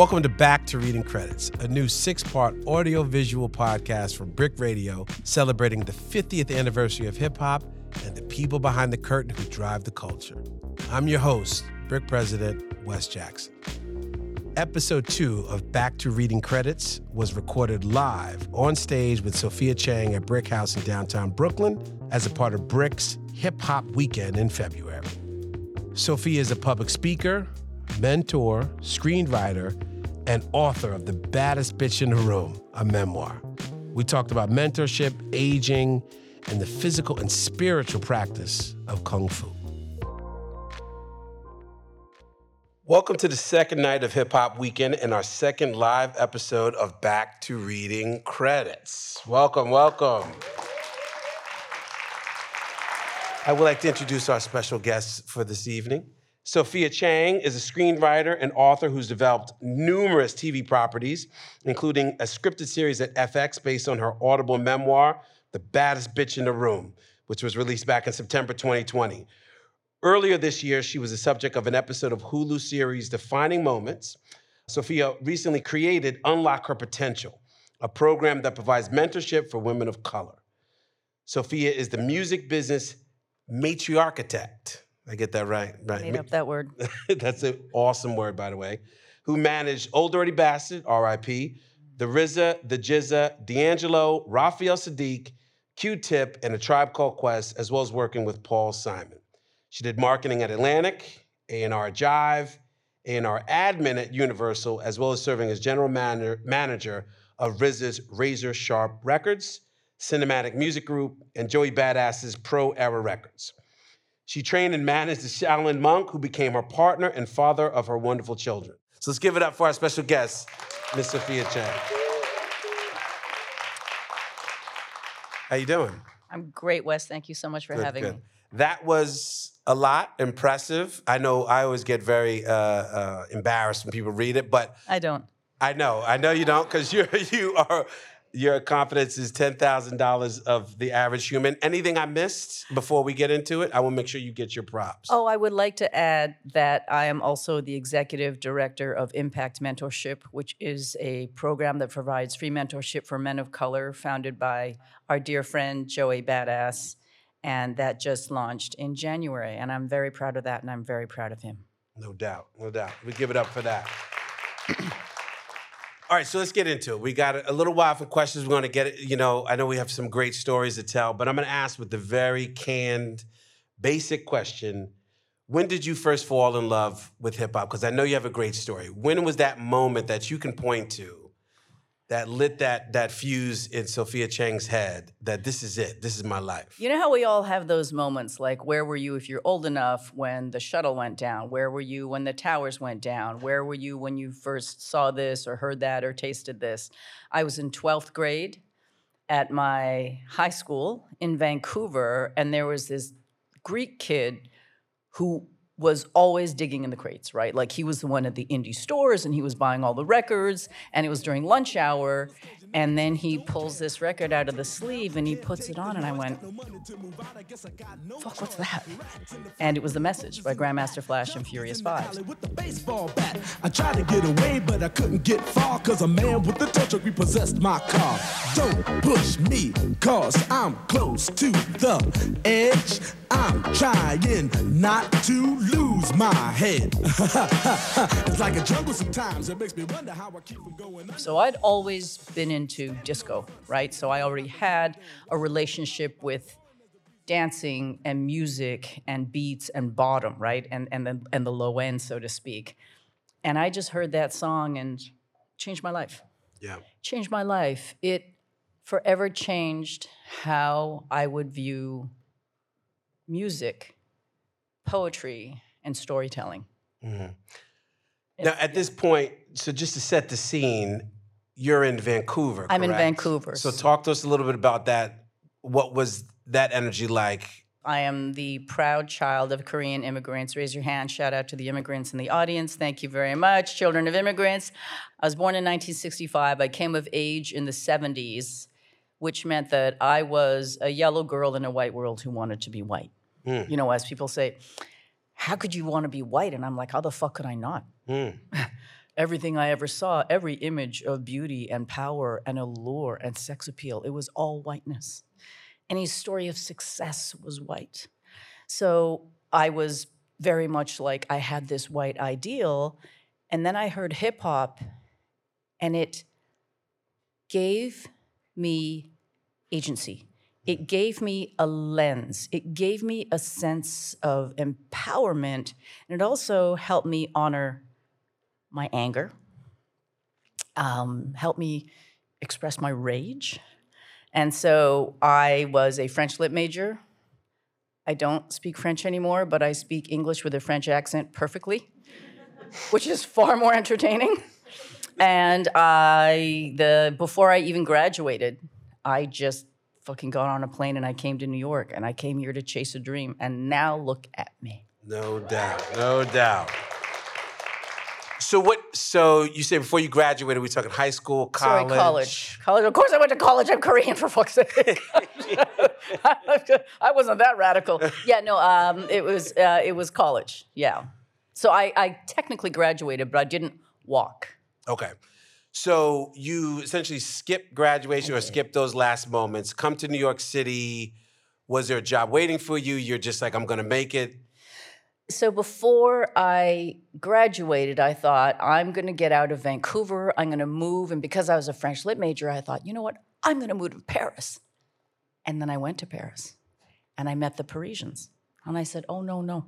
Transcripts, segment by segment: Welcome to Back to Reading Credits, a new 6-part audio-visual podcast from BRIC Radio celebrating the 50th anniversary of hip-hop and the people behind the curtain who drive the culture. I'm your host, BRIC President Wes Jackson. Episode 2 of Back to Reading Credits was recorded live on stage with Sophia Chang at BRIC House in downtown Brooklyn as a part of BRIC's Hip Hop Weekend in February. Sophia is a public speaker, mentor, screenwriter, and author of The Baddest Bitch in the Room, a memoir. We talked about mentorship, aging, and the physical and spiritual practice of Kung Fu. Welcome to the second night of Hip Hop Weekend and our second live episode of Back to Reading Credits. Welcome, welcome. I would like to introduce our special guests for this evening. Sophia Chang is a screenwriter and author who's developed numerous TV properties, including a scripted series at FX based on her Audible memoir, The Baddest Bitch in the Room, which was released back in September 2020. Earlier this year, she was the subject of an episode of Hulu series Defining Moments. Sophia recently created Unlock Her Potential, a program that provides mentorship for women of color. Sophia is the music business matriarchitect. I get that right? Right. Made up that word. That's an awesome word, by the way. Who managed Old Dirty Bastard, R.I.P., the RZA, the GZA, D'Angelo, Raphael Saadiq, Q-Tip, and A Tribe Called Quest, as well as working with Paul Simon. She did marketing at Atlantic, A&R at Jive, A&R admin at Universal, as well as serving as general manager of RZA's Razor Sharp Records, Cinematic Music Group, and Joey Badass's Pro Era Records. She trained and managed the Shaolin Monk, who became her partner and father of her wonderful children. So let's give it up for our special guest, Miss Sophia Chang. How you doing? I'm great, Wes. Thank you so much for having me. That was a lot, impressive. I know I always get very embarrassed when people read it, but I don't. I know you don't, because your confidence is $10,000 of the average human. Anything I missed before we get into it? I will make sure you get your props. Oh, I would like to add that I am also the executive director of Impact Mentorship, which is a program that provides free mentorship for men of color, founded by our dear friend Joey Badass. And that just launched in January. And I'm very proud of that, and I'm very proud of him. No doubt, no doubt. We give it up for that. All right, so let's get into it. We got a little while for questions. We're gonna get it, I know we have some great stories to tell, but I'm gonna ask with the very canned, basic question. When did you first fall in love with hip hop? Because I know you have a great story. When was that moment that you can point to that lit that fuse in Sophia Chang's head, that this is it, this is my life? You know how we all have those moments, like where were you if you're old enough when the shuttle went down? Where were you when the towers went down? Where were you when you first saw this or heard that or tasted this? I was in 12th grade at my high school in Vancouver, and there was this Greek kid who was always digging in the crates, right? Like he was the one at the indie stores and he was buying all the records, and it was during lunch hour. And then he pulls this record out of the sleeve and he puts it on, and I went, fuck, what's that? And it was The Message by Grandmaster Flash and Furious Five. I tried to get away, but I couldn't get far, cause a man with a tow truck repossessed my car. Don't push me, cause I'm close to the edge. I'm trying not to lose my head. It's like a jungle sometimes. It makes me wonder how I keep from going. So I'd always been into disco, right? So I already had a relationship with dancing and music and beats and bottom, right? And the low end, so to speak. And I just heard that song and changed my life. Yeah. Changed my life. It forever changed how I would view music, poetry, and storytelling. Mm-hmm. Now, at this point, so just to set the scene, you're in Vancouver, correct? I'm in Vancouver. So talk to us a little bit about that. What was that energy like? I am the proud child of Korean immigrants. Raise your hand. Shout out to the immigrants in the audience. Thank you very much, children of immigrants. I was born in 1965. I came of age in the 70s, which meant that I was a yellow girl in a white world who wanted to be white. Mm. As people say, how could you want to be white? And I'm like, how the fuck could I not? Mm. Everything I ever saw, every image of beauty and power and allure and sex appeal, it was all whiteness. And his story of success was white. So I was very much like I had this white ideal. And then I heard hip hop and it gave me agency. It gave me a lens. It gave me a sense of empowerment. And it also helped me honor my anger, helped me express my rage. And so I was a French lit major. I don't speak French anymore, but I speak English with a French accent perfectly, which is far more entertaining. And before I even graduated, I just fucking got on a plane and I came to New York and I came here to chase a dream. And now look at me. No doubt, no doubt. So you say before you graduated, we're talking high school, college? Sorry, college. College, of course I went to college. I'm Korean, for fuck's sake. I wasn't that radical. Yeah, no, it was college, yeah. So I technically graduated, but I didn't walk. Okay. So you essentially skipped graduation or skipped those last moments, come to New York City. Was there a job waiting for you? You're just like, I'm going to make it. So before I graduated, I thought, I'm going to get out of Vancouver. I'm going to move. And because I was a French lit major, I thought, you know what? I'm going to move to Paris. And then I went to Paris and I met the Parisians. And I said, oh, no.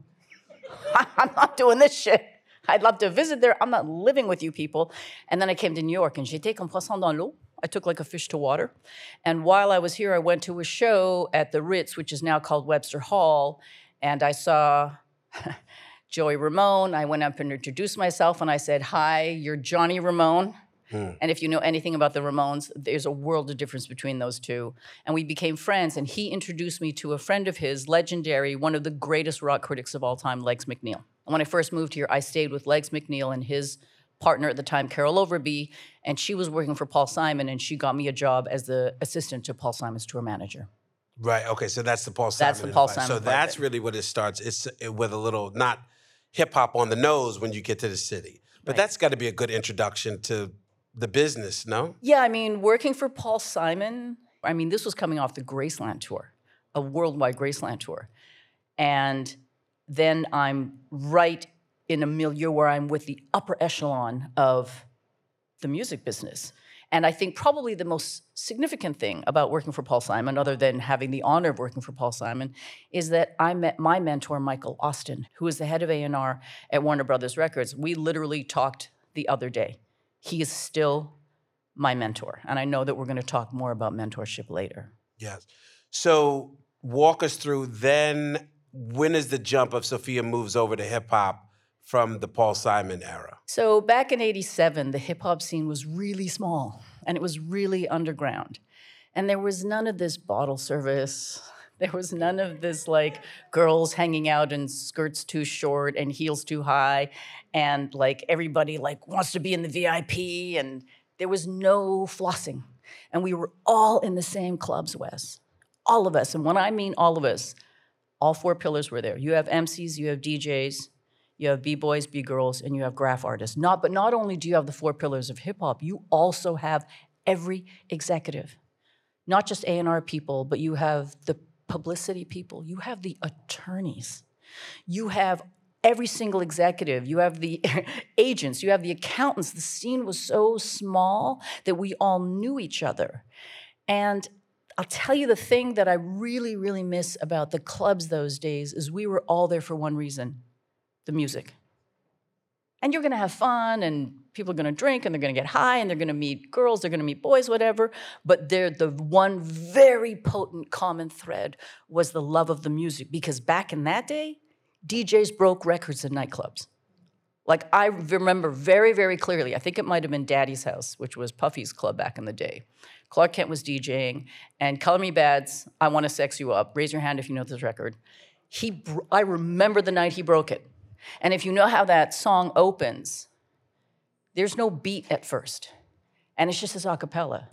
I'm not doing this shit. I'd love to visit there. I'm not living with you people. And then I came to New York and j'étais comme poisson dans l'eau. I took like a fish to water. And while I was here, I went to a show at the Ritz, which is now called Webster Hall. And I saw Joey Ramone. I went up and introduced myself and I said, hi, you're Johnny Ramone. And if you know anything about the Ramones, there's a world of difference between those two. And we became friends, and he introduced me to a friend of his, legendary, one of the greatest rock critics of all time, Legs McNeil. And when I first moved here, I stayed with Legs McNeil and his partner at the time, Carol Overby, and she was working for Paul Simon, and she got me a job as the assistant to Paul Simon's tour manager. Right, okay, so that's the Paul Simon. That's the Paul Simon. So that's really what it starts. It's with a little, not hip-hop on the nose when you get to the city. But that's got to be a good introduction to the business, no? Yeah, I mean, working for Paul Simon, I mean, this was coming off the Graceland tour, a worldwide Graceland tour. And then I'm right in a milieu where I'm with the upper echelon of the music business. And I think probably the most significant thing about working for Paul Simon, other than having the honor of working for Paul Simon, is that I met my mentor, Michael Austin, who is the head of A&R at Warner Brothers Records. We literally talked the other day. He is still my mentor. And I know that we're going to talk more about mentorship later. Yes. So walk us through then, when is the jump of Sophia moves over to hip hop from the Paul Simon era? So back in 87, the hip hop scene was really small and it was really underground. And there was none of this bottle service. There was none of this like girls hanging out in skirts too short and heels too high and like everybody like wants to be in the VIP and there was no flossing. And we were all in the same clubs, Wes. All of us, and when I mean all of us, all four pillars were there. You have MCs, you have DJs, you have B-boys, B-girls, and you have graph artists. But not only do you have the four pillars of hip hop, you also have every executive. Not just A&R people, but you have the publicity people, you have the attorneys, you have every single executive, you have the agents, you have the accountants. The scene was so small that we all knew each other. And I'll tell you the thing that I really, really miss about the clubs those days is we were all there for one reason, the music. And you're gonna have fun and people are gonna drink and they're gonna get high and they're gonna meet girls, they're gonna meet boys, whatever. But the one very potent common thread was the love of the music, because back in that day, DJs broke records in nightclubs. Like I remember very, very clearly, I think it might've been Daddy's House, which was Puffy's club back in the day. Clark Kent was DJing and Color Me Bad's I Wanna Sex You Up, raise your hand if you know this record. I remember the night he broke it. And if you know how that song opens, there's no beat at first. And it's just this a cappella.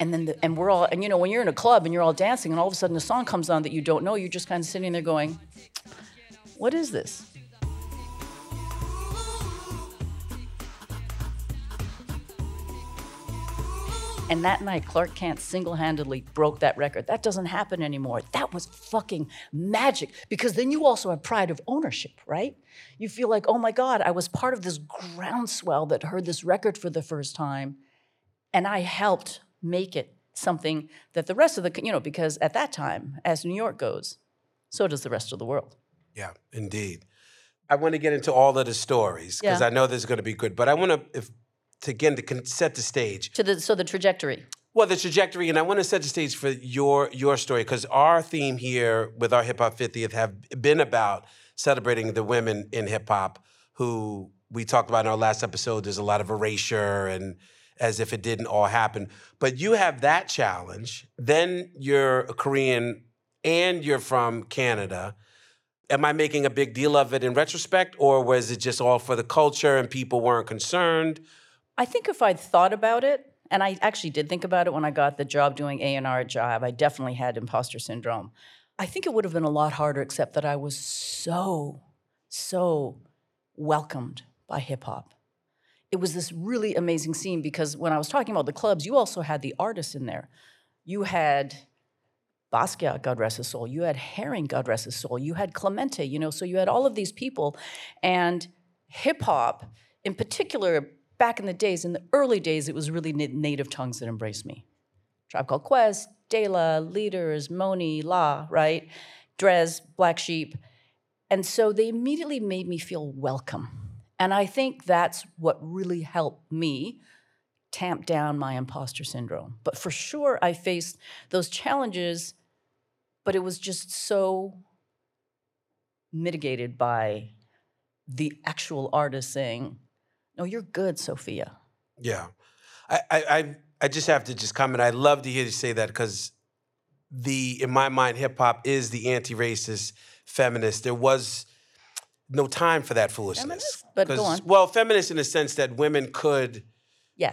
And then we're all, and you know, when you're in a club and you're all dancing and all of a sudden the song comes on that you don't know, you're just kind of sitting there going, what is this? And that night, Clark Kent single-handedly broke that record. That doesn't happen anymore. That was fucking magic, because then you also have pride of ownership, right? You feel like, oh my God, I was part of this groundswell that heard this record for the first time, and I helped make it something that the rest of the, you know, because at that time, as New York goes, so does the rest of the world. Yeah, indeed. I want to get into all of the stories, because I know this is going to be good, but I want to, to set the stage. So the trajectory. Well, the trajectory, and I want to set the stage for your story, because our theme here with our Hip Hop 50th have been about celebrating the women in hip hop, who we talked about in our last episode. There's a lot of erasure and as if it didn't all happen. But you have that challenge. Then you're a Korean and you're from Canada. Am I making a big deal of it in retrospect, or was it just all for the culture and people weren't concerned? I think if I'd thought about it, and I actually did think about it when I got the job doing A&R at Jive, I definitely had imposter syndrome. I think it would have been a lot harder, except that I was so welcomed by hip hop. It was this really amazing scene, because when I was talking about the clubs, you also had the artists in there. You had Basquiat, God rest his soul. You had Herring, God rest his soul. You had Clemente, you know, so you had all of these people. And hip hop, in particular, back in the days, in the early days, it was really native tongues that embraced me. Tribe Called Quest, De La, Leaders, Moni, La, right? Drez, Black Sheep. And so they immediately made me feel welcome. And I think that's what really helped me tamp down my imposter syndrome. But for sure, I faced those challenges, but it was just so mitigated by the actual artist saying, no, you're good, Sophia. Yeah. I just have to comment. I love to hear you say that, because in my mind, hip hop is the anti-racist feminist. There was no time for that foolishness. Feminist? But go on. Well, feminist in the sense that women could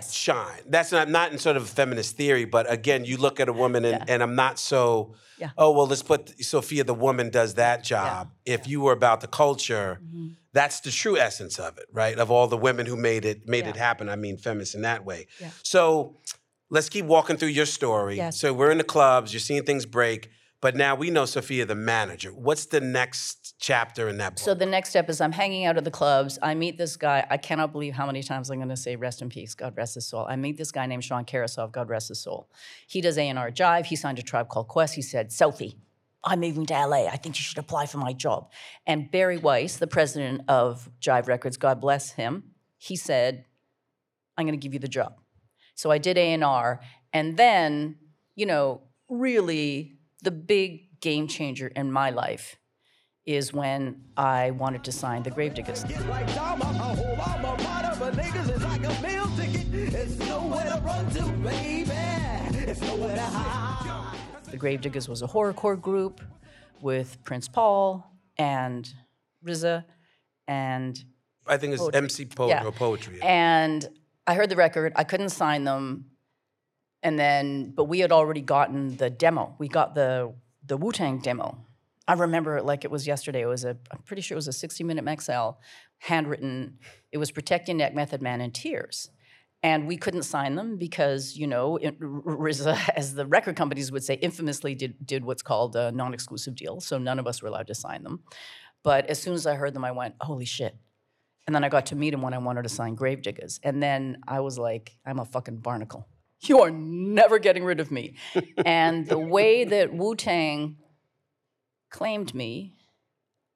shine. That's not in sort of feminist theory, but again, you look at a woman and I'm not so, oh, well, let's put Sophia, the woman does that job. Yeah. If you were about the culture, that's the true essence of it, right? Of all the women who made it happen. I mean, feminist in that way. Yeah. So let's keep walking through your story. Yes. So we're in the clubs, you're seeing things break, but now we know Sophia, the manager. What's the next chapter in that book? So the next step is I'm hanging out at the clubs. I meet this guy. I cannot believe how many times I'm going to say rest in peace, God rest his soul. I meet this guy named Sean Karasov, God rest his soul. He does A&R Jive. He signed A Tribe Called Quest. He said, Sophie, I'm moving to LA. I think you should apply for my job. And Barry Weiss, the president of Jive Records, God bless him, he said, I'm going to give you the job. So I did A&R. And then, you know, really, the big game changer in my life is when I wanted to sign the Gravediggas. The Gravediggas was a horrorcore group with Prince Paul and RZA and I think it's MC Poetry or Poetry. And I heard the record. I couldn't sign them. And then, but we had already gotten the demo. We got the Wu-Tang demo. I remember it like it was yesterday. It was I'm pretty sure it was a 60-minute maxel, handwritten. It was Protect Ya Neck, Method Man, and Tears. And we couldn't sign them because, you know, RZA, as the record companies would say, infamously did what's called a non-exclusive deal. So none of us were allowed to sign them. But as soon as I heard them, I went, holy shit. And then I got to meet him when I wanted to sign Gravediggas. And then I was like, I'm a fucking barnacle. You are never getting rid of me. And the way that Wu-Tang claimed me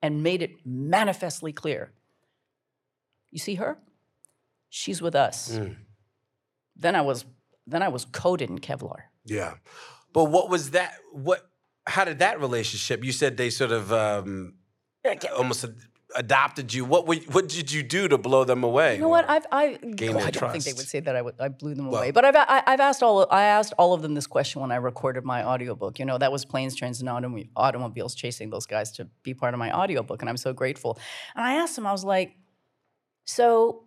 and made it manifestly clear, you see her? She's with us. Mm. Then I was coated in Kevlar. Yeah. But what was that? How did that relationship, you said they sort of almost adopted you. What did you do to blow them away? You know what? I don't think they would say that I blew them away. But I asked all of them this question when I recorded my audiobook. You know, that was planes, trains, and automobiles, chasing those guys to be part of my audiobook, and I'm so grateful. And I asked them, I was like, so,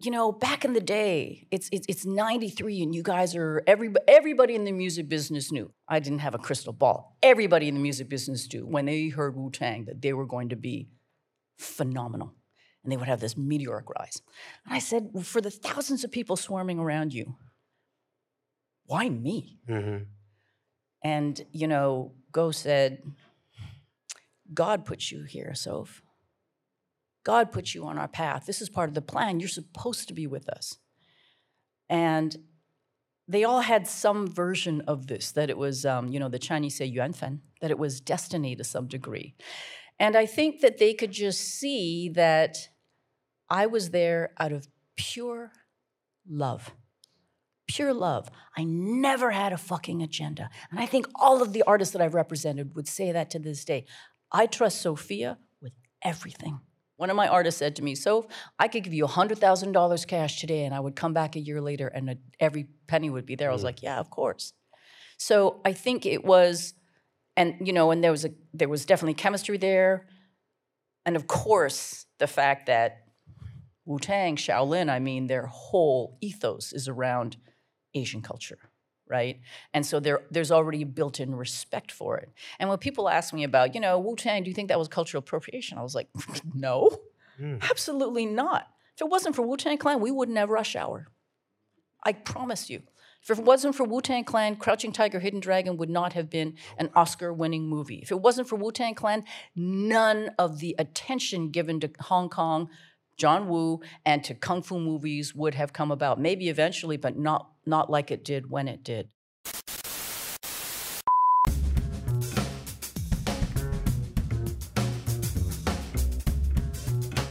you know, back in the day, it's 93 and you guys are, everybody in the music business knew. I didn't have a crystal ball. Everybody in the music business knew when they heard Wu-Tang that they were going to be phenomenal. And they would have this meteoric rise. And I said, well, for the thousands of people swarming around you, why me? Mm-hmm. And, you know, Go said, God puts you here, Soph. God puts you on our path. This is part of the plan. You're supposed to be with us. And they all had some version of this, that it was, you know, the Chinese say yuanfen, that it was destiny to some degree. And I think that they could just see that I was there out of pure love. Pure love. I never had a fucking agenda. And I think all of the artists that I've represented would say that to this day. I trust Sophia with everything. One of my artists said to me, "Soph, I could give you $100,000 cash today and I would come back a year later and every penny would be there." Mm. I was like, yeah, of course. So I think it was, and you know, and there was definitely chemistry there. And of course, the fact that Wu-Tang, Shaolin, I mean, their whole ethos is around Asian culture, right? And so there's already a built-in respect for it. And when people ask me about, you know, Wu-Tang, do you think that was cultural appropriation? I was like, no, absolutely not. If it wasn't for Wu-Tang Clan, we wouldn't have Rush Hour. I promise you. If it wasn't for Wu-Tang Clan, Crouching Tiger, Hidden Dragon would not have been an Oscar-winning movie. If it wasn't for Wu-Tang Clan, none of the attention given to Hong Kong, John Woo, and to Kung Fu movies would have come about. Maybe eventually, but not like it did when it did.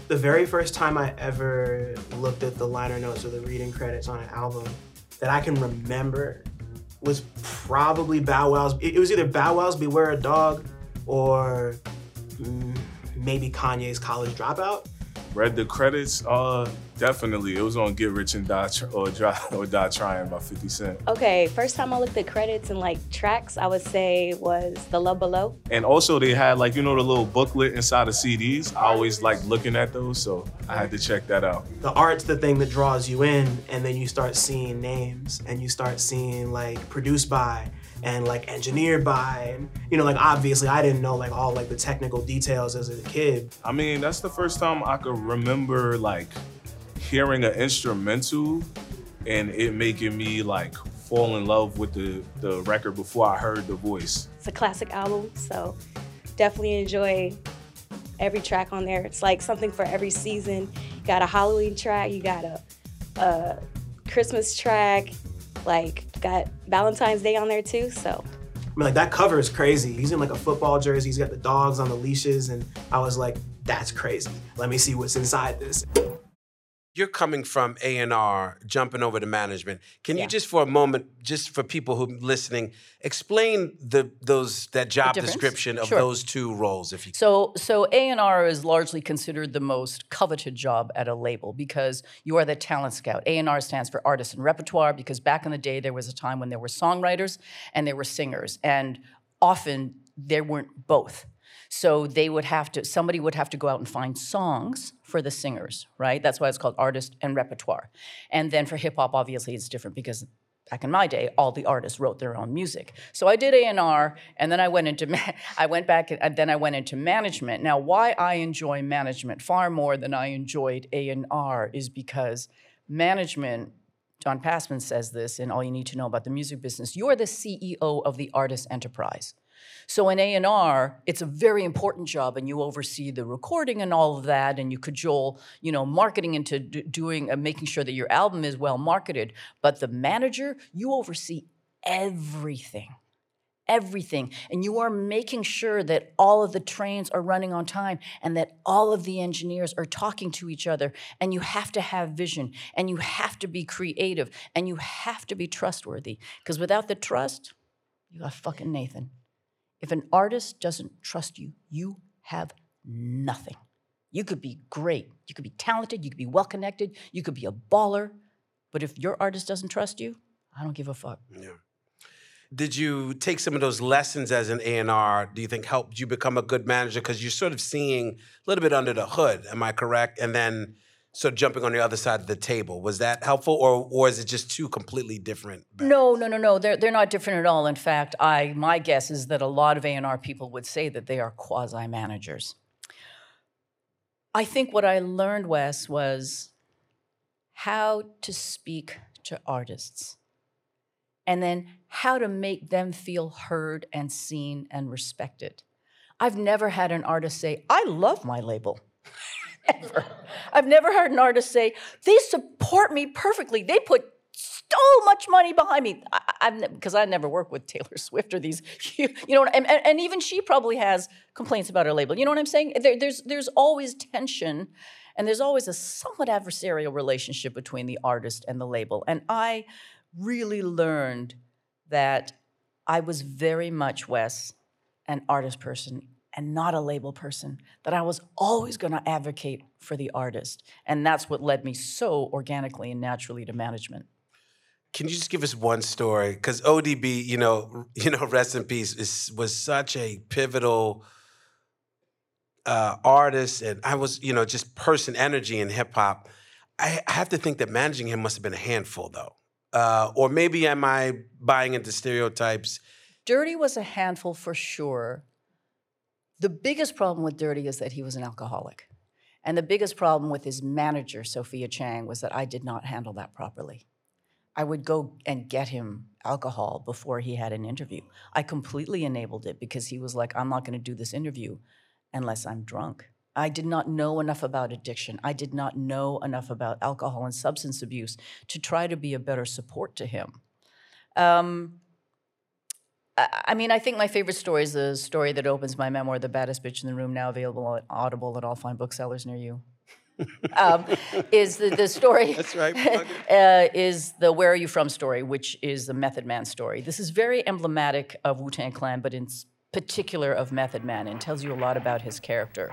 The very first time I ever looked at the liner notes or the reading credits on an album that I can remember was probably Bow Wow's. It was either Bow Wow's Beware a Dog or maybe Kanye's College Dropout. Read the credits, definitely. It was on Get Rich and Die Trying by 50 Cent. Okay, first time I looked at credits and like tracks, I would say was The Love Below. And also they had like, you know, the little booklet inside of CDs. I always liked looking at those, so I had to check that out. The art's the thing that draws you in, and then you start seeing names and you start seeing like produced by and like engineered by, and, you know, like obviously I didn't know like all like the technical details as a kid. I mean, that's the first time I could remember like hearing an instrumental and it making me like fall in love with the record before I heard the voice. It's a classic album, so definitely enjoy every track on there. It's like something for every season. You got a Halloween track, you got a Christmas track, like got Valentine's Day on there too, so. I mean, like that cover is crazy. He's in like a football jersey, he's got the dogs on the leashes, and I was like, that's crazy. Let me see what's inside this. You're coming from A&R, jumping over to management. Can you just for a moment, just for people who are listening, explain that job description of those two roles, if you can. So A&R is largely considered the most coveted job at a label because you are the talent scout. A&R stands for artist and repertoire because back in the day there was a time when there were songwriters and there were singers, and often there weren't both. So somebody would have to go out and find songs for the singers, right? That's why it's called artist and repertoire. And then for hip hop, obviously it's different because back in my day, all the artists wrote their own music. So I did A&R, and then I went into management. Now, why I enjoy management far more than I enjoyed A&R is because management, John Passman says this in All You Need to Know About the Music Business, you're the CEO of the artist enterprise. So in A&R, it's a very important job, and you oversee the recording and all of that, and you cajole, you know, marketing into making sure that your album is well marketed. But the manager, you oversee everything, and you are making sure that all of the trains are running on time and that all of the engineers are talking to each other, and you have to have vision, and you have to be creative, and you have to be trustworthy. Because without the trust, you got fucking Nathan. If an artist doesn't trust you, you have nothing. You could be great, you could be talented, you could be well-connected, you could be a baller, but if your artist doesn't trust you, I don't give a fuck. Yeah. Did you take some of those lessons as an A&R, do you think helped you become a good manager? Because you're sort of seeing a little bit under the hood, am I correct? And then so jumping on the other side of the table, was that helpful, or is it just two completely different bands? No. They're not different at all. In fact, my guess is that a lot of A&R people would say that they are quasi-managers. I think what I learned, Wes, was how to speak to artists. and then how to make them feel heard and seen and respected. I've never had an artist say, I love my label, ever. I've never heard an artist say, they support me perfectly. They put so much money behind me. Because I never work with Taylor Swift or these, and even she probably has complaints about her label. You know what I'm saying? There's always tension, and there's always a somewhat adversarial relationship between the artist and the label. And I really learned that I was very much, Wes, an artist person and not a label person, that I was always gonna advocate for the artist. And that's what led me so organically and naturally to management. Can you just give us one story? Because ODB, rest in peace, was such a pivotal artist, and I was, just person energy in hip hop. I have to think that managing him must have been a handful, though. Or maybe am I buying into stereotypes? Dirty was a handful for sure. The biggest problem with Dirty is that he was an alcoholic. And the biggest problem with his manager, Sophia Chang, was that I did not handle that properly. I would go and get him alcohol before he had an interview. I completely enabled it because he was like, I'm not going to do this interview unless I'm drunk. I did not know enough about addiction. I did not know enough about alcohol and substance abuse to try to be a better support to him. I think my favorite story is the story that opens my memoir, The Baddest Bitch in the Room, now available at Audible at all fine booksellers near you. Is the story. That's right. Is the Where Are You From story, which is the Method Man story. This is very emblematic of Wu-Tang Clan, but in particular of Method Man, and tells you a lot about his character.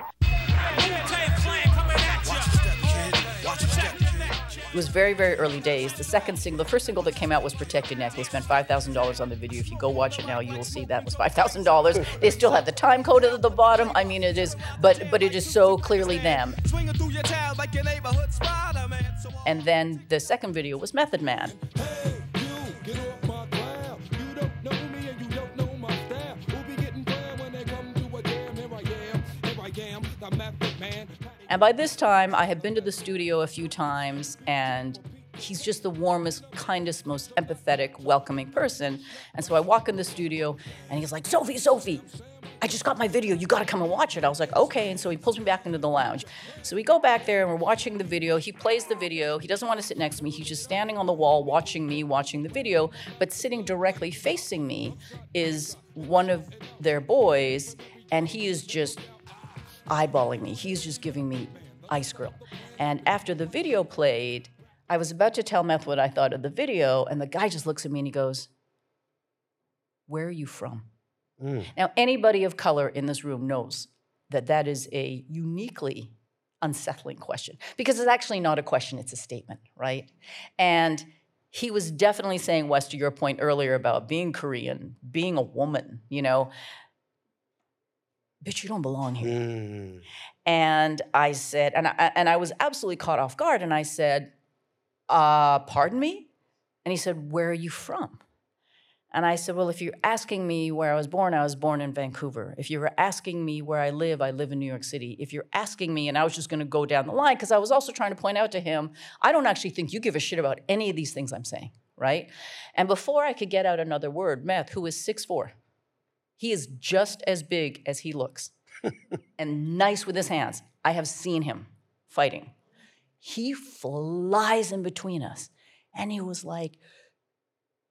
It was very, very early days. The first single that came out was Protect Ya Neck. They spent $5,000 on the video. If you go watch it now, you will see that was $5,000. They still have the time code at the bottom. I mean, it is, but it is so clearly them. And then the second video was Method Man. And by this time, I had been to the studio a few times, and he's just the warmest, kindest, most empathetic, welcoming person. And so I walk in the studio, and he's like, Sophie, I just got my video. You got to come and watch it. I was like, okay. And so he pulls me back into the lounge. So we go back there, and we're watching the video. He plays the video. He doesn't want to sit next to me. He's just standing on the wall watching me, watching the video. But sitting directly facing me is one of their boys, and he is just eyeballing me. He's just giving me ice grill. And after the video played, I was about to tell Meth what I thought of the video, and the guy just looks at me and he goes, "Where are you from?" Mm. Now, anybody of color in this room knows that that is a uniquely unsettling question, because it's actually not a question, it's a statement, right? And he was definitely saying, Wes, to your point earlier about being Korean, being a woman, bitch, you don't belong here. Mm. And I said, and I was absolutely caught off guard, and I said, pardon me? And he said, where are you from? And I said, well, if you're asking me where I was born in Vancouver. If you were asking me where I live in New York City. If you're asking me, and I was just gonna go down the line, because I was also trying to point out to him, I don't actually think you give a shit about any of these things I'm saying, right? And before I could get out another word, Meth, who is 6'4", he is just as big as he looks and nice with his hands. I have seen him fighting. He flies in between us, and he was like,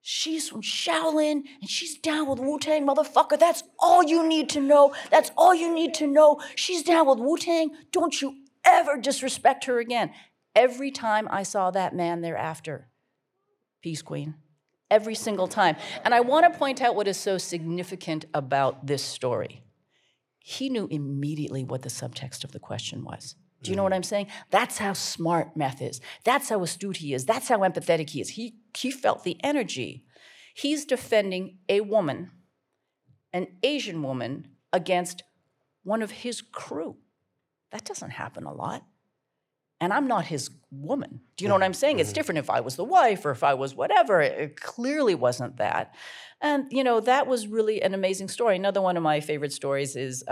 she's from Shaolin, and she's down with Wu-Tang, motherfucker. That's all you need to know. That's all you need to know. She's down with Wu-Tang. Don't you ever disrespect her again. Every time I saw that man thereafter, peace, queen. Every single time. And I want to point out what is so significant about this story. He knew immediately what the subtext of the question was. Do you know what I'm saying? That's how smart Meth is. That's how astute he is. That's how empathetic he is. He felt the energy. He's defending a woman, an Asian woman, against one of his crew. That doesn't happen a lot. And I'm not his woman. Do you know what I'm saying? It's different if I was the wife or if I was whatever. It clearly wasn't that. And, that was really an amazing story. Another one of my favorite stories is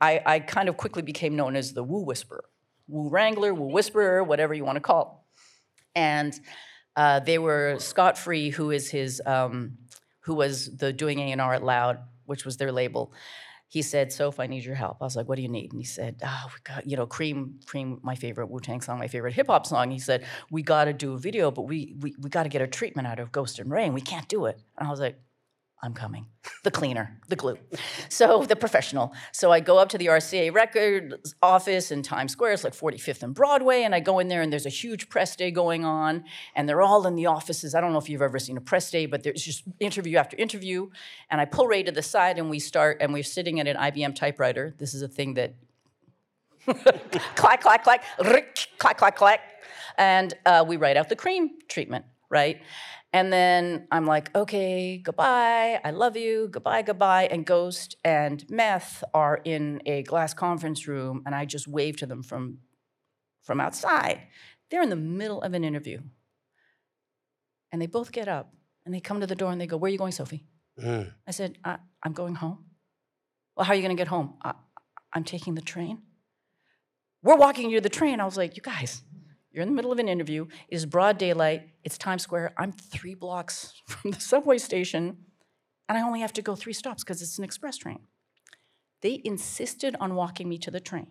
I kind of quickly became known as the Woo Whisperer, Woo Wrangler, Woo Whisperer, whatever you want to call it. And They were Scott Free, who is his, who was the doing A&R at Loud, which was their label. He said, "Soph, I need your help." I was like, "What do you need?" And he said, "Oh, we got, you know, Cream, my favorite Wu-Tang song, my favorite hip hop song." He said, "We got to do a video, but we got to get a treatment out of Ghost and Rain. We can't do it." And I was like, "I'm coming, the cleaner, the glue." So the professional. So I go up to the RCA Records office in Times Square. It's like 45th and Broadway. And I go in there and there's a huge press day going on. And they're all in the offices. I don't know if you've ever seen a press day, but there's just interview after interview. And I pull Ray to the side and we start, and we're sitting at an IBM typewriter. This is a thing that, clack, clack, clack, rick, clack, clack, clack. And we write out the Cream treatment, right? And then I'm like, okay, goodbye, I love you, goodbye, goodbye. And Ghost and Meth are in a glass conference room, and I just wave to them from outside. They're in the middle of an interview. And they both get up, and they come to the door, and they go, "Where are you going, Sophie?" I said, I'm going home. "Well, how are you gonna get home?" I'm taking the train. "We're walking you to the train." I was like, "You guys, you're in the middle of an interview, it is broad daylight, it's Times Square, I'm 3 blocks from the subway station, and I only have to go 3 stops because it's an express train." They insisted on walking me to the train.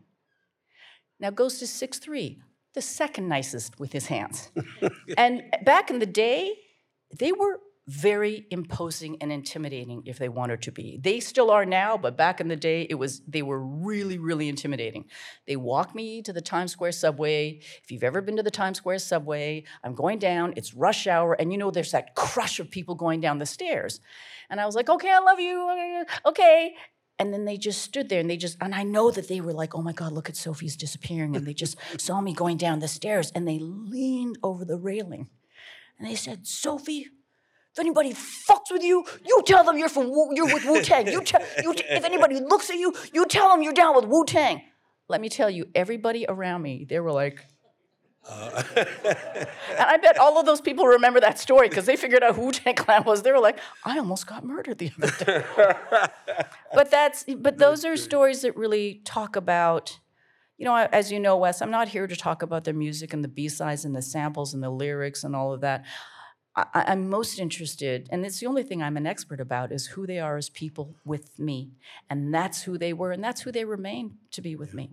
Now Ghost is 6'3", the second nicest with his hands. And back in the day, they were very imposing and intimidating if they wanted to be. They still are now, but back in the day, it was, they were really, really intimidating. They walked me to the Times Square subway. If you've ever been to the Times Square subway, I'm going down, it's rush hour, and you know there's that crush of people going down the stairs. And I was like, "Okay, I love you, okay." And then they just stood there, and they just, and I know that they were like, "Oh my God, look at Sophie's disappearing," and they just saw me going down the stairs, and they leaned over the railing. And they said, "Sophie, if anybody fucks with you, you tell them you're with Wu-Tang. If anybody looks at you, you tell them you're down with Wu-Tang." Let me tell you, everybody around me, they were like... And I bet all of those people remember that story because they figured out who Wu-Tang Clan was. They were like, "I almost got murdered the other day." But those are stories that really talk about... You know, as you know, Wes, I'm not here to talk about the music and the B-sides and the samples and the lyrics and all of that. I'm most interested, and it's the only thing I'm an expert about, is who they are as people with me. And that's who they were, and that's who they remain to be with me.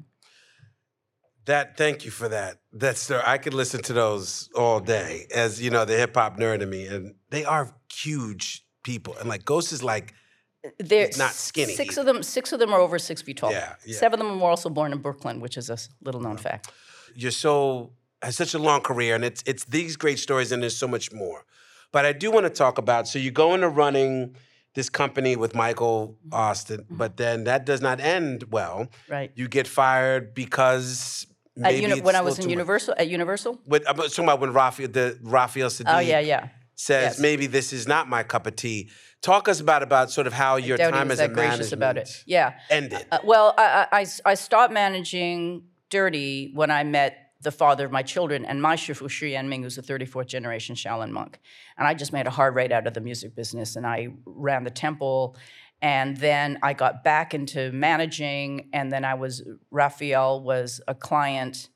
That, thank you for that. That's, I could listen to those all day, as you know, the hip hop nerd in me, and they are huge people. And like Ghost is like, they're not skinny. Six of them are over 6 feet tall. Yeah. 7 of them were also born in Brooklyn, which is a little known fact. You're so... has such a long career, and it's these great stories, and there's so much more. But I do want to talk about, so you go into running this company with Michael Austin, but then that does not end well. Right. You get fired because maybe when I was in Universal, at Universal? I'm talking about when Raphael Saadiq says, maybe this is not my cup of tea. Talk us about sort of how your time as a manager ended. Well, I stopped managing Dirty when I met the father of my children, and my shifu, Shi Yan Ming, who's a 34th generation Shaolin monk. And I just made a hard right out of the music business, and I ran the temple, and then I got back into managing, and then Raphael was a client.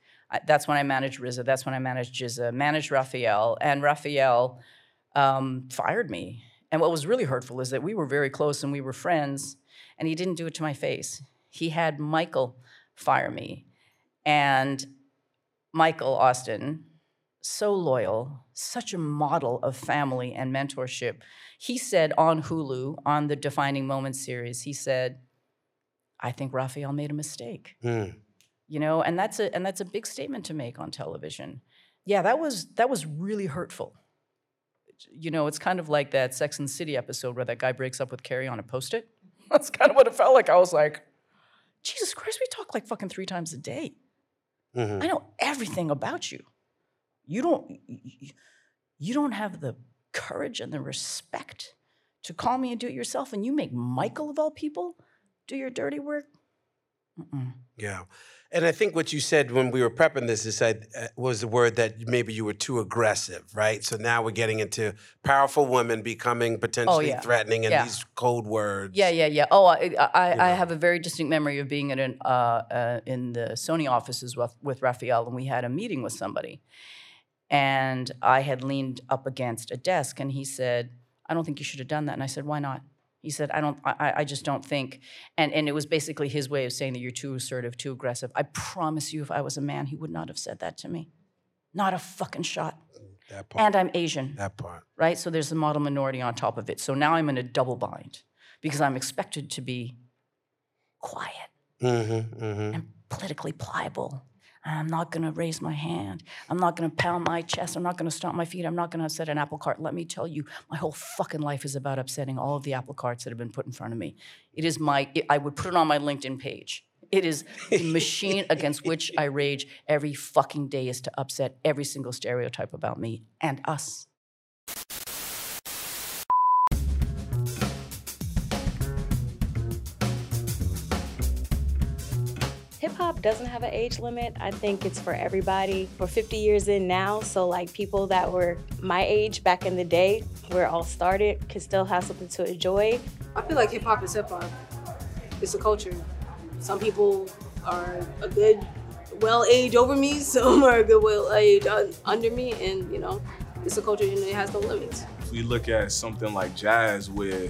That's when I managed RZA, that's when I managed GZA, managed Raphael, and Raphael fired me. And what was really hurtful is that we were very close and we were friends, and he didn't do it to my face. He had Michael fire me, and Michael Austin, so loyal, such a model of family and mentorship. He said on Hulu, on the Defining Moments series, he said, "I think Raphael made a mistake." You know, and that's a big statement to make on television. Yeah, that was really hurtful. You know, it's kind of like that Sex and the City episode where that guy breaks up with Carrie on a Post-it. That's kind of what it felt like. I was like, Jesus Christ, we talk like fucking 3 times a day. I know everything about you. You don't have the courage and the respect to call me and do it yourself, and you make Michael, of all people, do your dirty work? Yeah. And I think what you said when we were prepping this was the word that maybe you were too aggressive, right? So now we're getting into powerful women becoming potentially threatening and these code words. Oh, I have a very distinct memory of being in the Sony offices with Raphael, and we had a meeting with somebody. And I had leaned up against a desk, and he said, I don't think you should have done that. And I said, why not? He said, I just don't think. And it was basically his way of saying that you're too assertive, too aggressive. I promise you, if I was a man, he would not have said that to me. Not a fucking shot. That part. And I'm Asian. That part. Right? So there's the model minority on top of it. So now I'm in a double bind because I'm expected to be quiet and politically pliable. I'm not going to raise my hand. I'm not going to pound my chest. I'm not going to stomp my feet. I'm not going to upset an apple cart. Let me tell you, my whole fucking life is about upsetting all of the apple carts that have been put in front of me. It is my, I would put it on my LinkedIn page. It is the machine against which I rage every fucking day is to upset every single stereotype about me and us. Hip-hop doesn't have an age limit. I think it's for everybody. We're 50 years in now, so like people that were my age back in the day, where it all started, can still have something to enjoy. I feel like hip-hop is hip-hop. It's a culture. Some people are a good, well age over me, some are a good, well age under me, and you know, it's a culture and it has no limits. If we look at something like jazz where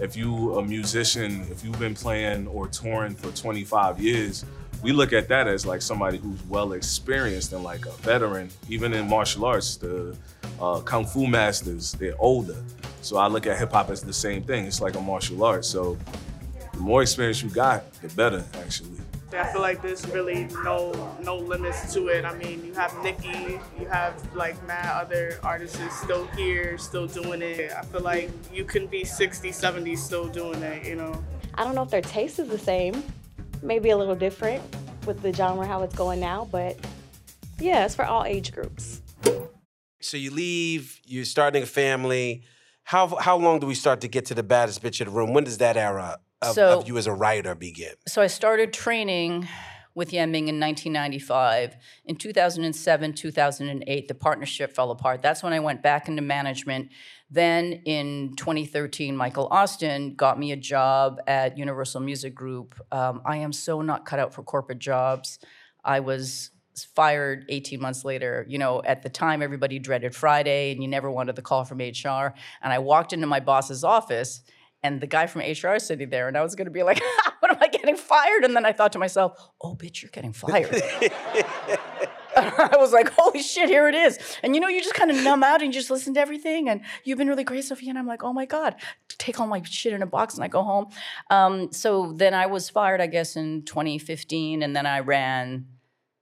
if you a musician, if you've been playing or touring for 25 years, we look at that as like somebody who's well experienced and like a veteran. Even in martial arts, the Kung Fu masters, they're older. So I look at hip hop as the same thing. It's like a martial art. So the more experience you got, the better, actually. I feel like there's really no limits to it. I mean, you have Nicki, you have like mad other artists still here, still doing it. I feel like you can be 60, 70 still doing that, you know? I don't know if their taste is the same. Maybe a little different with the genre, how it's going now, but yeah, it's for all age groups. So you leave, you're starting a family. How long do we start to get to The Baddest Bitch in the Room? When does that era of you as a writer begin? So I started training with Yan Ming in 1995. In 2007, 2008, the partnership fell apart. That's when I went back into management. Then in 2013, Michael Austin got me a job at Universal Music Group. I am so not cut out for corporate jobs. I was fired 18 months later. You know, at the time, everybody dreaded Friday, and you never wanted the call from HR. And I walked into my boss's office, and the guy from HR is sitting there, and I was gonna be like, what am I getting fired? And then I thought to myself, oh, bitch, you're getting fired. I was like, holy shit, here it is. And you know, you just kind of numb out and you just listen to everything. And you've been really great, Sophia. And I'm like, oh my God, take all my shit in a box and I go home. So then I was fired, I guess, in 2015. And then I ran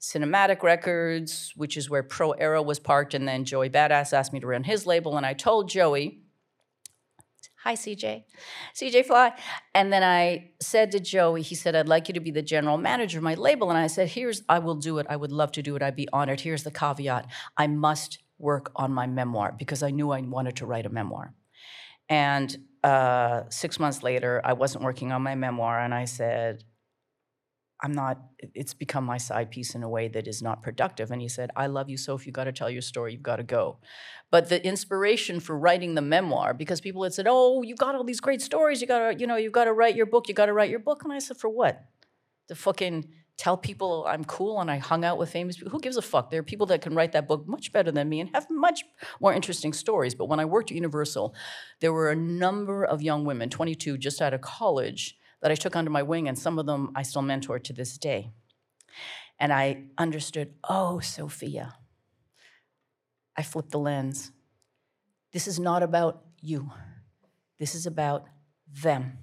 Cinematic Records, which is where Pro Era was parked. And then Joey Badass asked me to run his label. And I told Joey, hi, CJ Fly. And then I said to Joey, he said, I'd like you to be the general manager of my label. And I said, I will do it. I would love to do it. I'd be honored. Here's the caveat. I must work on my memoir because I knew I wanted to write a memoir. And 6 months later, I wasn't working on my memoir. And I said, it's become my side piece in a way that is not productive. And he said, I love you, Soph, you gotta tell your story, you've gotta go. But the inspiration for writing the memoir, because people had said, oh, you got all these great stories, you gotta write your book, And I said, for what? To fucking tell people I'm cool and I hung out with famous people? Who gives a fuck? There are people that can write that book much better than me and have much more interesting stories. But when I worked at Universal, there were a number of young women, 22, just out of college, that I took under my wing, and some of them I still mentor to this day. And I understood, oh, Sophia, I flipped the lens. This is not about you. This is about them.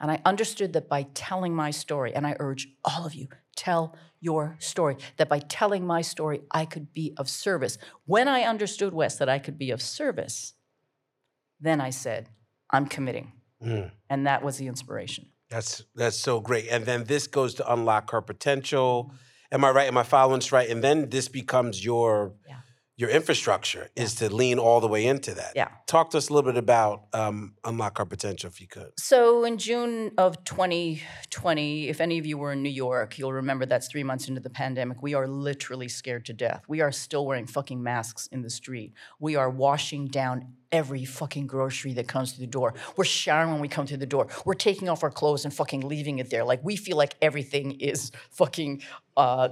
And I understood that by telling my story, and I urge all of you, tell your story, that by telling my story, I could be of service. When I understood, Wes, that I could be of service, then I said, I'm committing. And that was the inspiration. That's so great. And then this goes to Unlock Her Potential. Am I right? Am I following this right? And then this becomes your infrastructure is to lean all the way into that. Yeah. Talk to us a little bit about Unlock Her Potential, if you could. So in June of 2020, if any of you were in New York, you'll remember that's 3 months into the pandemic. We are literally scared to death. We are still wearing fucking masks in the street. We are washing down every fucking grocery that comes through the door. We're showering when we come through the door. We're taking off our clothes and fucking leaving it there. Like, we feel like everything is fucking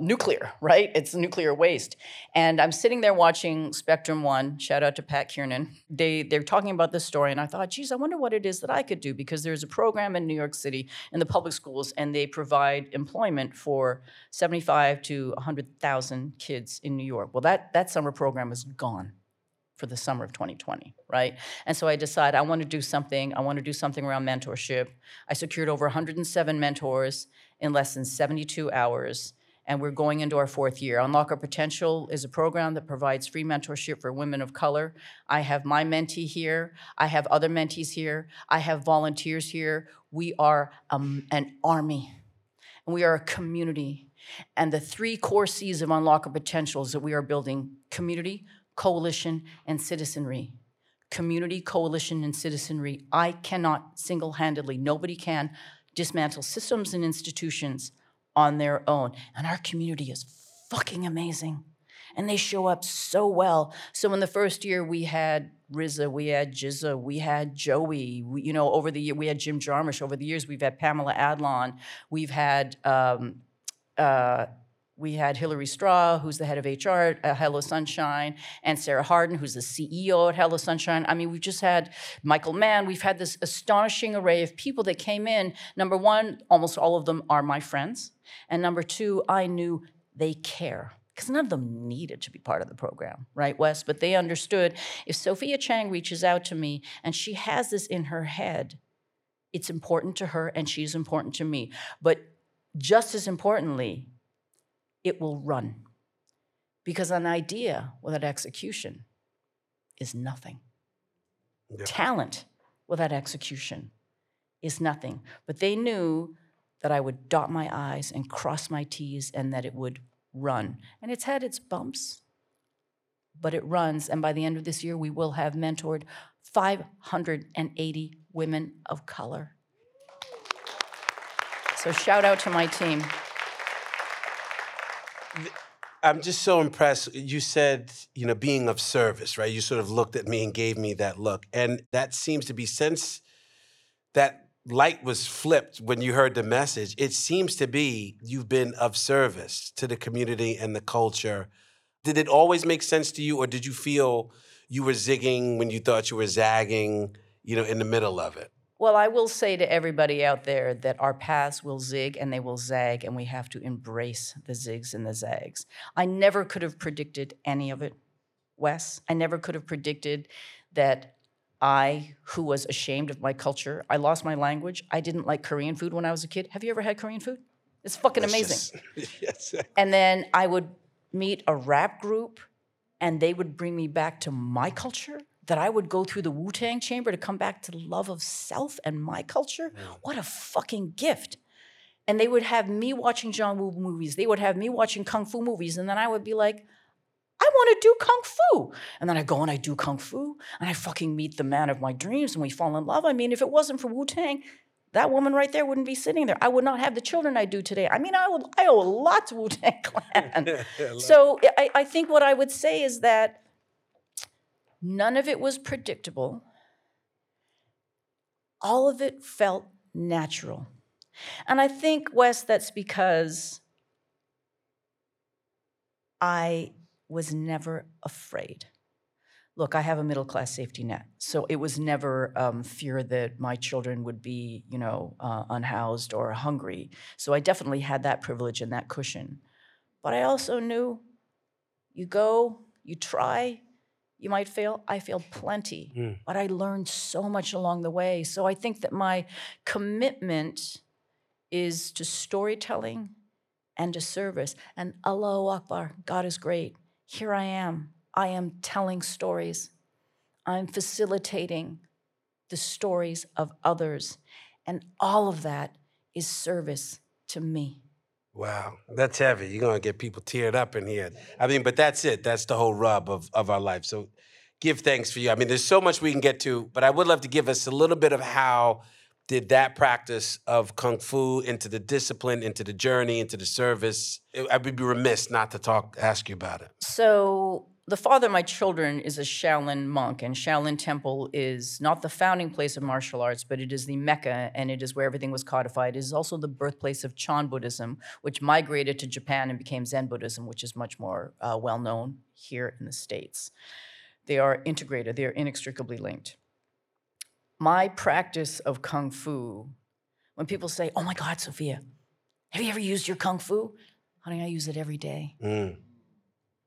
nuclear, right? It's nuclear waste. And I'm sitting there watching Spectrum One, shout out to Pat Kiernan. They're talking about this story, and I thought, geez, I wonder what it is that I could do, because there's a program in New York City in the public schools, and they provide employment for 75 to 100,000 kids in New York. Well, that summer program is gone for the summer of 2020, right? And so I decide I want to do something. I want to do something around mentorship. I secured over 107 mentors in less than 72 hours, and we're going into our fourth year. Unlock Her Potential is a program that provides free mentorship for women of color. I have my mentee here. I have other mentees here. I have volunteers here. We are an army, and we are a community. And the three core C's of Unlock Her Potential is that we are building community, coalition, and citizenry. Community, coalition, and citizenry. I cannot single-handedly, nobody can, dismantle systems and institutions on their own. And our community is fucking amazing. And they show up so well. So in the first year, we had RZA, we had GZA, we had Joey. Over the year, we had Jim Jarmusch. Over the years, we've had Pamela Adlon. We've had... we had Hillary Straw, who's the head of HR at Hello Sunshine, and Sarah Harden, who's the CEO at Hello Sunshine. I mean, we've just had Michael Mann. We've had this astonishing array of people that came in. Number one, almost all of them are my friends. And number two, I knew they care, because none of them needed to be part of the program, right, Wes? But they understood, if Sophia Chang reaches out to me and she has this in her head, it's important to her and she's important to me. But just as importantly, it will run, because an idea without execution is nothing. Yeah. Talent without execution is nothing. But they knew that I would dot my I's and cross my T's and that it would run. And it's had its bumps, but it runs. And by the end of this year, we will have mentored 580 women of color. So shout out to my team. I'm just so impressed. You said, being of service, right? You sort of looked at me and gave me that look. And that seems to be, since that light was flipped when you heard the message, it seems to be you've been of service to the community and the culture. Did it always make sense to you, or did you feel you were zigging when you thought you were zagging, in the middle of it? Well, I will say to everybody out there that our paths will zig and they will zag, and we have to embrace the zigs and the zags. I never could have predicted any of it, Wes. I never could have predicted that I, who was ashamed of my culture, I lost my language. I didn't like Korean food when I was a kid. Have you ever had Korean food? It's fucking amazing. Yes. And then I would meet a rap group and they would bring me back to my culture, that I would go through the Wu-Tang chamber to come back to the love of self and my culture. Wow. What a fucking gift. And they would have me watching John Woo movies. They would have me watching Kung Fu movies. And then I would be like, I want to do Kung Fu. And then I go and I do Kung Fu. And I fucking meet the man of my dreams and we fall in love. I mean, if it wasn't for Wu-Tang, that woman right there wouldn't be sitting there. I would not have the children I do today. I mean, I owe a lot to Wu-Tang Clan. So I think what I would say is that none of it was predictable. All of it felt natural. And I think, Wes, that's because I was never afraid. Look, I have a middle-class safety net, so it was never fear that my children would be, unhoused or hungry. So I definitely had that privilege and that cushion. But I also knew you go, you try, you might fail. I failed plenty, but I learned so much along the way. So I think that my commitment is to storytelling and to service. And Allahu Akbar, God is great. Here I am. I am telling stories. I'm facilitating the stories of others. And all of that is service to me. Wow, that's heavy. You're going to get people teared up in here. I mean, but that's it. That's the whole rub of our life. So give thanks for you. I mean, there's so much we can get to, but I would love to give us a little bit of how did that practice of Kung Fu into the discipline, into the journey, into the service. I would be remiss not to ask you about it. So the father of my children is a Shaolin monk, and Shaolin Temple is not the founding place of martial arts, but it is the Mecca, and it is where everything was codified. It is also the birthplace of Chan Buddhism, which migrated to Japan and became Zen Buddhism, which is much more well-known here in the States. They are integrated. They are inextricably linked. My practice of Kung Fu, when people say, oh my God, Sophia, have you ever used your Kung Fu? Honey, I use it every day. Mm.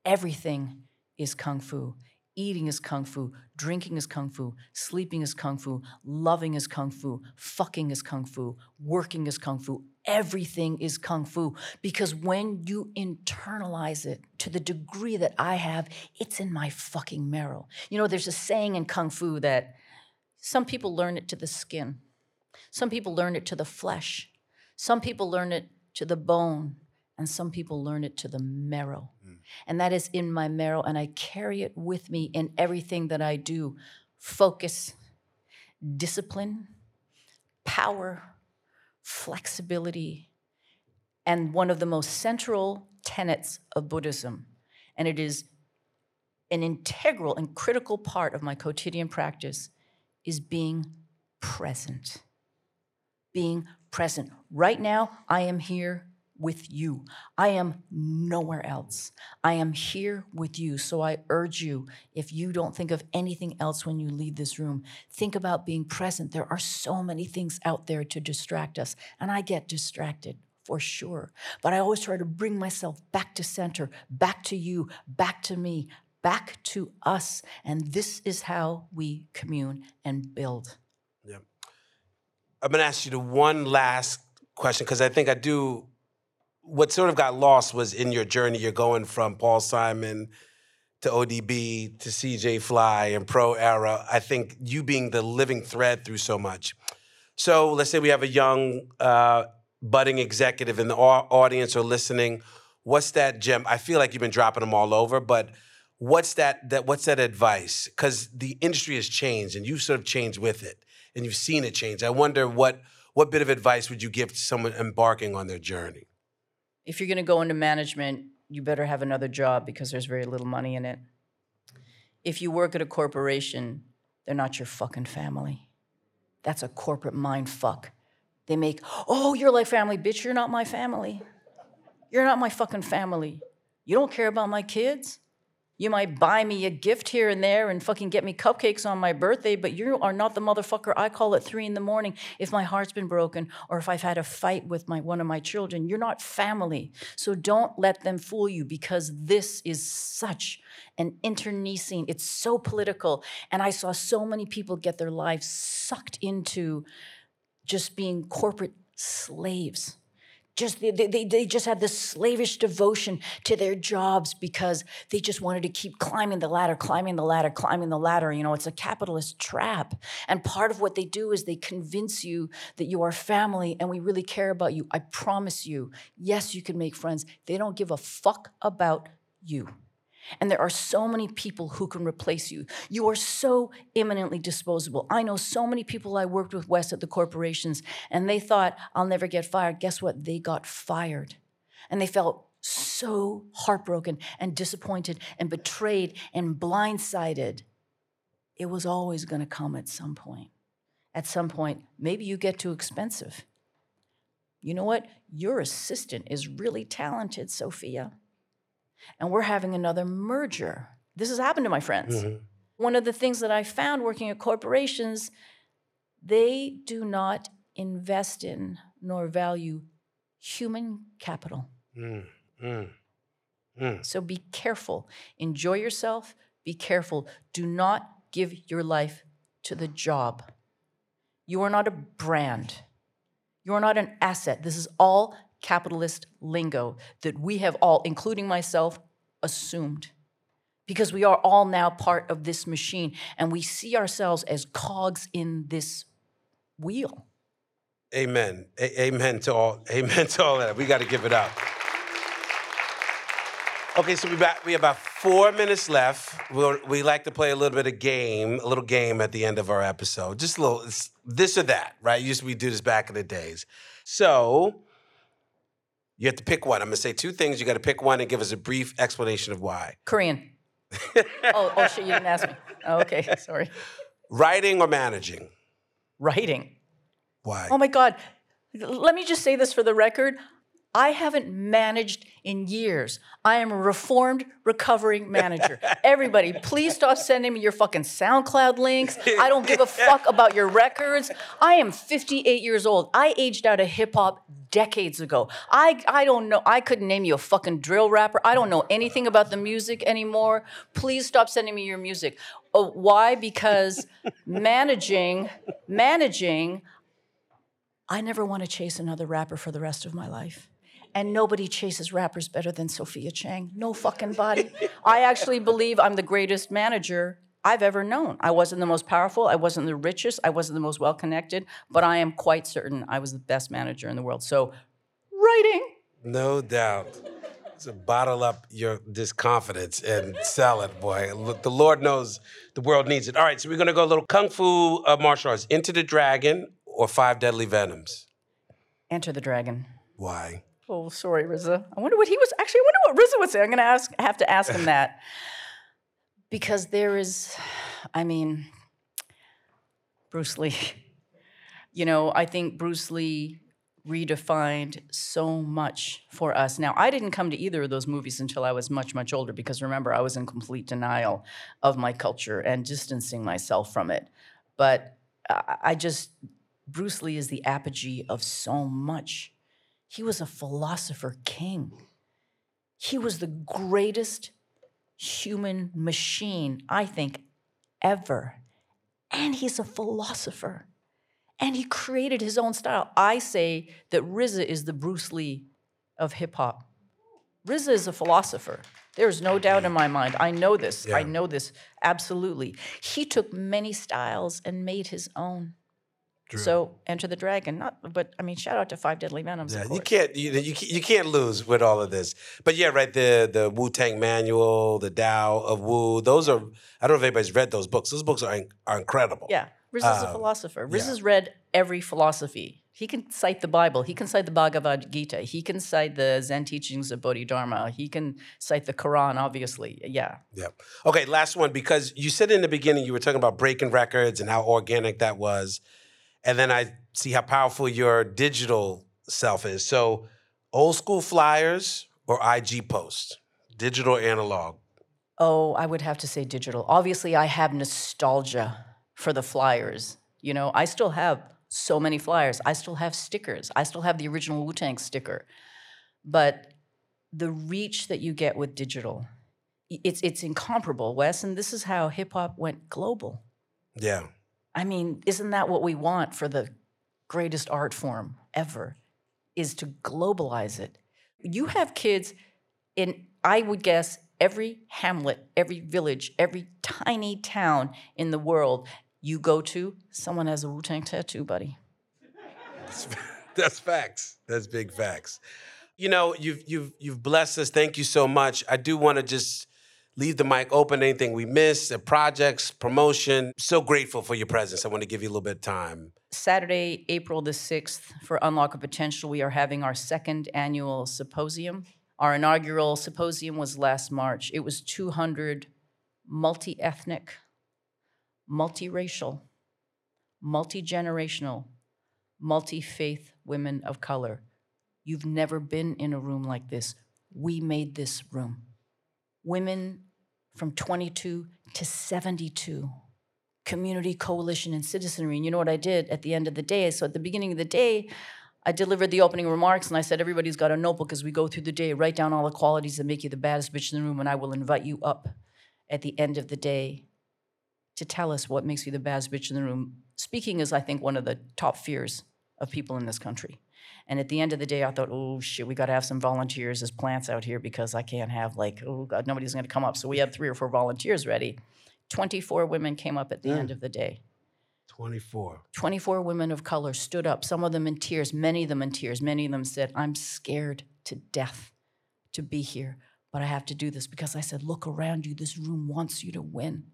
Everything is Kung Fu. Eating is Kung Fu. Drinking is Kung Fu. Sleeping is Kung Fu. Loving is Kung Fu. Fucking is Kung Fu. Working is Kung Fu. Everything is Kung Fu. Because when you internalize it to the degree that I have, it's in my fucking marrow. You know, there's a saying in Kung Fu that some people learn it to the skin. Some people learn it to the flesh. Some people learn it to the bone. And some people learn it to the marrow. Mm. And that is in my marrow, and I carry it with me in everything that I do. Focus, discipline, power, flexibility, and one of the most central tenets of Buddhism. And it is an integral and critical part of my quotidian practice is being present. Being present. Right now, I am here with you. I am nowhere else. I am here with you. So I urge you, if you don't think of anything else when you leave this room, think about being present. There are so many things out there to distract us, and I get distracted for sure. But I always try to bring myself back to center, back to you, back to me, back to us. And this is how we commune and build. Yeah. I'm gonna ask you the one last question, because I think I do. What sort of got lost was in your journey, you're going from Paul Simon to ODB to CJ Fly and Pro Era. I think you being the living thread through so much. So let's say we have a young budding executive in the audience or listening. What's that gem? I feel like you've been dropping them all over, but what's that advice? Because the industry has changed and you've sort of changed with it and you've seen it change. I wonder what bit of advice would you give to someone embarking on their journey? If you're going to go into management, you better have another job because there's very little money in it. If you work at a corporation, they're not your fucking family. That's a corporate mind fuck. They make, oh, you're like family, bitch, you're not my family. You're not my fucking family. You don't care about my kids. You might buy me a gift here and there and fucking get me cupcakes on my birthday, but you are not the motherfucker I call at 3 a.m. if my heart's been broken or if I've had a fight with one of my children. You're not family. So don't let them fool you, because this is such an internecine. It's so political. And I saw so many people get their lives sucked into just being corporate slaves. Just they just had this slavish devotion to their jobs because they just wanted to keep climbing the ladder. You know, it's a capitalist trap. And part of what they do is they convince you that you are family and we really care about you. I promise you, yes, you can make friends. They don't give a fuck about you. And there are so many people who can replace you. You are so imminently disposable. I know so many people I worked with, Wes, at the corporations, and they thought, I'll never get fired. Guess what? They got fired. And they felt so heartbroken and disappointed and betrayed and blindsided. It was always going to come at some point. At some point, maybe you get too expensive. You know what? Your assistant is really talented, Sophia. And we're having another merger. This has happened to my friends. Mm-hmm. One of the things that I found working at corporations, they do not invest in nor value human capital. Mm, mm, mm. So be careful. Enjoy yourself. Be careful. Do not give your life to the job. You are not a brand. You are not an asset. This is all capitalist lingo that we have all, including myself, assumed. Because we are all now part of this machine and we see ourselves as cogs in this wheel. Amen. Amen to all that. We got to give it up. Okay, so we have about 4 minutes left. We like to play a little game at the end of our episode. Just a little, it's this or that, right? We do this back in the days. So you have to pick one. I'm going to say two things. You got to pick one and give us a brief explanation of why. Korean. Oh shit, you didn't ask me. Oh, okay, sorry. Writing or managing? Writing. Why? Oh my God. Let me just say this for the record. I haven't managed in years. I am a reformed, recovering manager. Everybody, please stop sending me your fucking SoundCloud links. I don't give a fuck about your records. I am 58 years old. I aged out of hip-hop decades ago. I don't know. I couldn't name you a fucking drill rapper. I don't know anything about the music anymore. Please stop sending me your music. Oh, why? Because managing, I never want to chase another rapper for the rest of my life. And nobody chases rappers better than Sophia Chang. No fucking body. I actually believe I'm the greatest manager I've ever known. I wasn't the most powerful. I wasn't the richest. I wasn't the most well-connected. But I am quite certain I was the best manager in the world. So, writing. No doubt. So bottle up this confidence and sell it, boy. Look, the Lord knows the world needs it. All right, so we're going to go a little Kung Fu martial arts. Enter the Dragon or Five Deadly Venoms? Enter the Dragon. Why? Oh, sorry, RZA. I wonder what RZA would say. I'm going to have to ask him that. Because Bruce Lee. You know, I think Bruce Lee redefined so much for us. Now, I didn't come to either of those movies until I was much, much older. Because remember, I was in complete denial of my culture and distancing myself from it. But Bruce Lee is the apogee of so much. He was a philosopher king. He was the greatest human machine, I think, ever. And he's a philosopher. And he created his own style. I say that RZA is the Bruce Lee of hip hop. RZA is a philosopher. There is no doubt in my mind. I know this. Yeah. I know this absolutely. He took many styles and made his own. True. So Enter the Dragon, shout out to Five Deadly Venoms. Yeah, you can't lose with all of this. But yeah, right there, the Wu-Tang Manual, the Tao of Wu. Those are, I don't know if anybody's read those books. Those books are incredible. Yeah, RZA's a philosopher. RZA's read every philosophy. He can cite the Bible. He can cite the Bhagavad Gita. He can cite the Zen teachings of Bodhidharma. He can cite the Quran, obviously. Yeah. Yeah. Okay, last one, because you said in the beginning you were talking about breaking records and how organic that was. And then I see how powerful your digital self is. So old school flyers or IG posts, digital or analog? Oh, I would have to say digital. Obviously, I have nostalgia for the flyers. You know, I still have so many flyers. I still have stickers. I still have the original Wu-Tang sticker. But the reach that you get with digital, it's incomparable, Wes. And this is how hip-hop went global. Yeah. Isn't that what we want for the greatest art form ever, is to globalize it? You have kids in, I would guess, every hamlet, every village, every tiny town in the world you go to, someone has a Wu-Tang tattoo, buddy. That's facts. That's big facts. You know, you've blessed us. Thank you so much. I do want to just leave the mic open, anything we miss, projects, promotion. So grateful for your presence. I want to give you a little bit of time. Saturday, April the 6th, for Unlock Her Potential, we are having our second annual symposium. Our inaugural symposium was last March. It was 200 multi-ethnic, multiracial, multi-generational, multi-faith women of color. You've never been in a room like this. We made this room. Women from 22 to 72, community, coalition, and citizenry. And you know what I did at the end of the day? So at the beginning of the day, I delivered the opening remarks and I said, everybody's got a notebook as we go through the day. Write down all the qualities that make you the baddest bitch in the room, and I will invite you up at the end of the day to tell us what makes you the baddest bitch in the room. Speaking is, I think, one of the top fears of people in this country. And at the end of the day, I thought, oh, shit, we got to have some volunteers as plants out here because I can't have nobody's going to come up. So we had 3 or 4 volunteers ready. 24 women came up at the end of the day. 24. 24 women of color stood up, some of them in tears, many of them in tears. Many of them said, I'm scared to death to be here, but I have to do this because I said, look around you. This room wants you to win.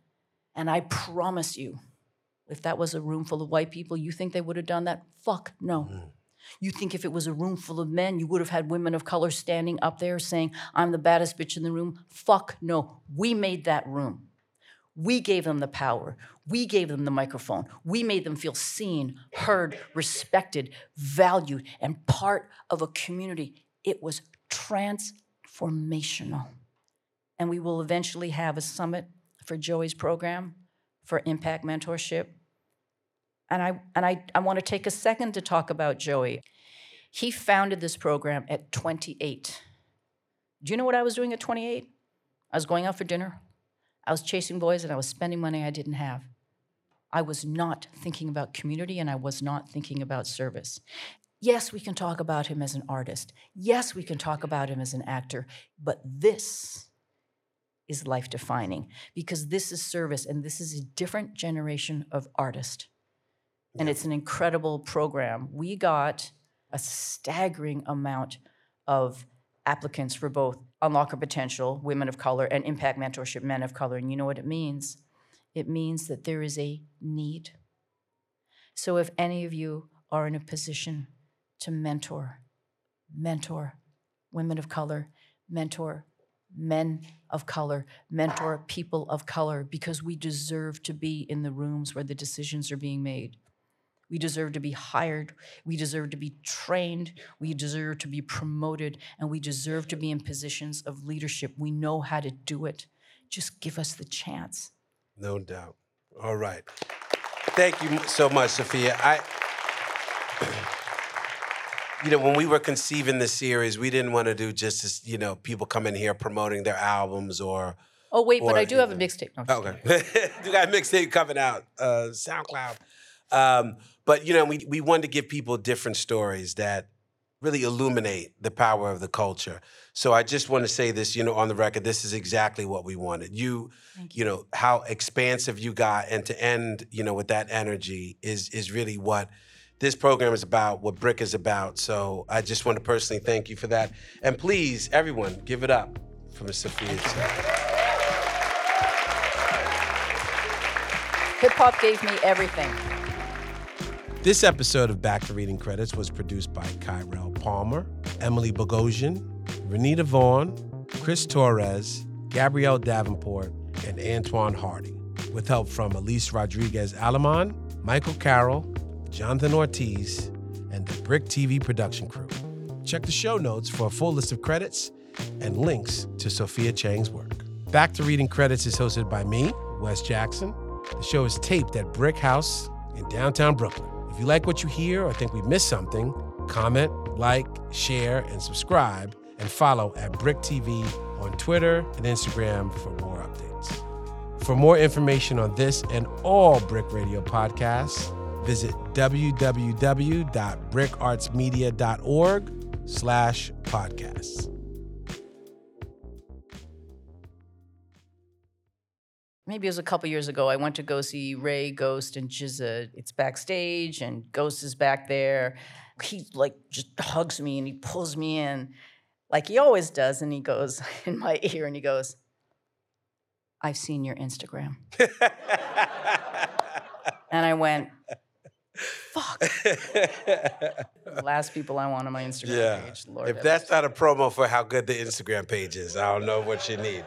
And I promise you, if that was a room full of white people, you think they would have done that? Fuck no. Mm. You think if it was a room full of men, you would have had women of color standing up there saying, I'm the baddest bitch in the room? Fuck no. We made that room. We gave them the power. We gave them the microphone. We made them feel seen, heard, respected, valued, and part of a community. It was transformational. And we will eventually have a summit for Joey's program, for Impact Mentorship. And I want to take a second to talk about Joey. He founded this program at 28. Do you know what I was doing at 28? I was going out for dinner. I was chasing boys, and I was spending money I didn't have. I was not thinking about community, and I was not thinking about service. Yes, we can talk about him as an artist. Yes, we can talk about him as an actor. But this is life-defining, because this is service, and this is a different generation of artist. And it's an incredible program. We got a staggering amount of applicants for both Unlock Her Potential, Women of Color, and Impact Mentorship, Men of Color. And you know what it means? It means that there is a need. So if any of you are in a position to mentor women of color, mentor men of color, mentor people of color, because we deserve to be in the rooms where the decisions are being made. We deserve to be hired, we deserve to be trained, we deserve to be promoted, and we deserve to be in positions of leadership. We know how to do it. Just give us the chance. No doubt. All right. Thank you so much, Sophia. When we were conceiving this series, we didn't want to do just this, people come in here promoting their albums or... Oh, wait, but I do have a mixtape. No, okay. You got a mixtape coming out, SoundCloud. But, we wanted to give people different stories that really illuminate the power of the culture. So I just want to say this, on the record, this is exactly what we wanted. You know, how expansive you got, and to end, with that energy is really what this program is about, what BRIC is about. So I just want to personally thank you for that. And please, everyone, give it up for Ms. Sophia Chang. Hip-hop gave me everything. This episode of Back to Reading Credits was produced by Kyrell Palmer, Emily Bogosian, Renita Vaughn, Chris Torres, Gabrielle Davenport, and Antoine Hardy, with help from Elise Rodriguez-Alaman, Michael Carroll, Jonathan Ortiz, and the BRIC TV production crew. Check the show notes for a full list of credits and links to Sophia Chang's work. Back to Reading Credits is hosted by me, Wes Jackson. The show is taped at BRIC House in downtown Brooklyn. If you like what you hear or think we missed something, comment, like, share, and subscribe, and follow at BRIC TV on Twitter and Instagram for more updates. For more information on this and all BRIC Radio podcasts, visit www.bricartsmedia.org/podcasts. Maybe it was a couple years ago, I went to go see Ray, Ghost, and GZA. It's backstage, and Ghost is back there. He, just hugs me, and he pulls me in, like he always does, and he goes in my ear, and he goes, I've seen your Instagram. And I went, fuck. The last people I want on my Instagram page. Lord, if that's not a promo for how good the Instagram page is, I don't know what you need.